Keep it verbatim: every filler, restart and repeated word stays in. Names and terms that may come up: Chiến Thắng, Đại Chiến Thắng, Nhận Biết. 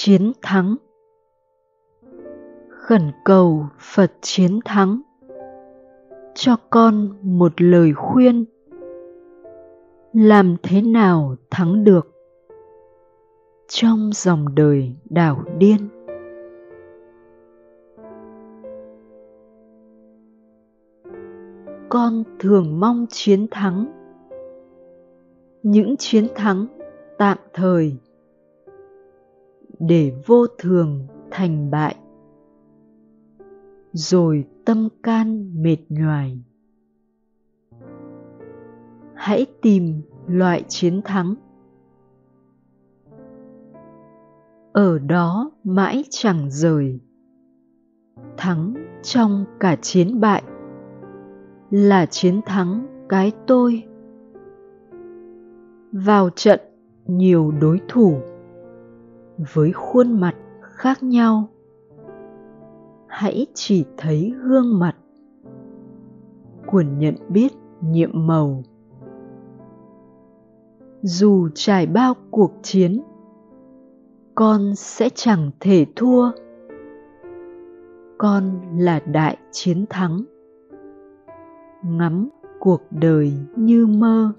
Chiến thắng. Khẩn cầu Phật chiến thắng cho con một lời khuyên, làm thế nào thắng được trong dòng đời đảo điên. Con thường mong chiến thắng, những chiến thắng tạm thời, để vô thường thành bại, rồi tâm can mệt nhoài. Hãy tìm loại chiến thắng, ở đó mãi chẳng rời. Thắng trong cả chiến bại là chiến thắng cái tôi. Vào trận nhiều đối thủ với khuôn mặt khác nhau, hãy chỉ thấy gương mặt của nhận biết nhiệm màu. Dù trải bao cuộc chiến, con sẽ chẳng thể thua. Con là đại chiến thắng, ngắm cuộc đời như mơ.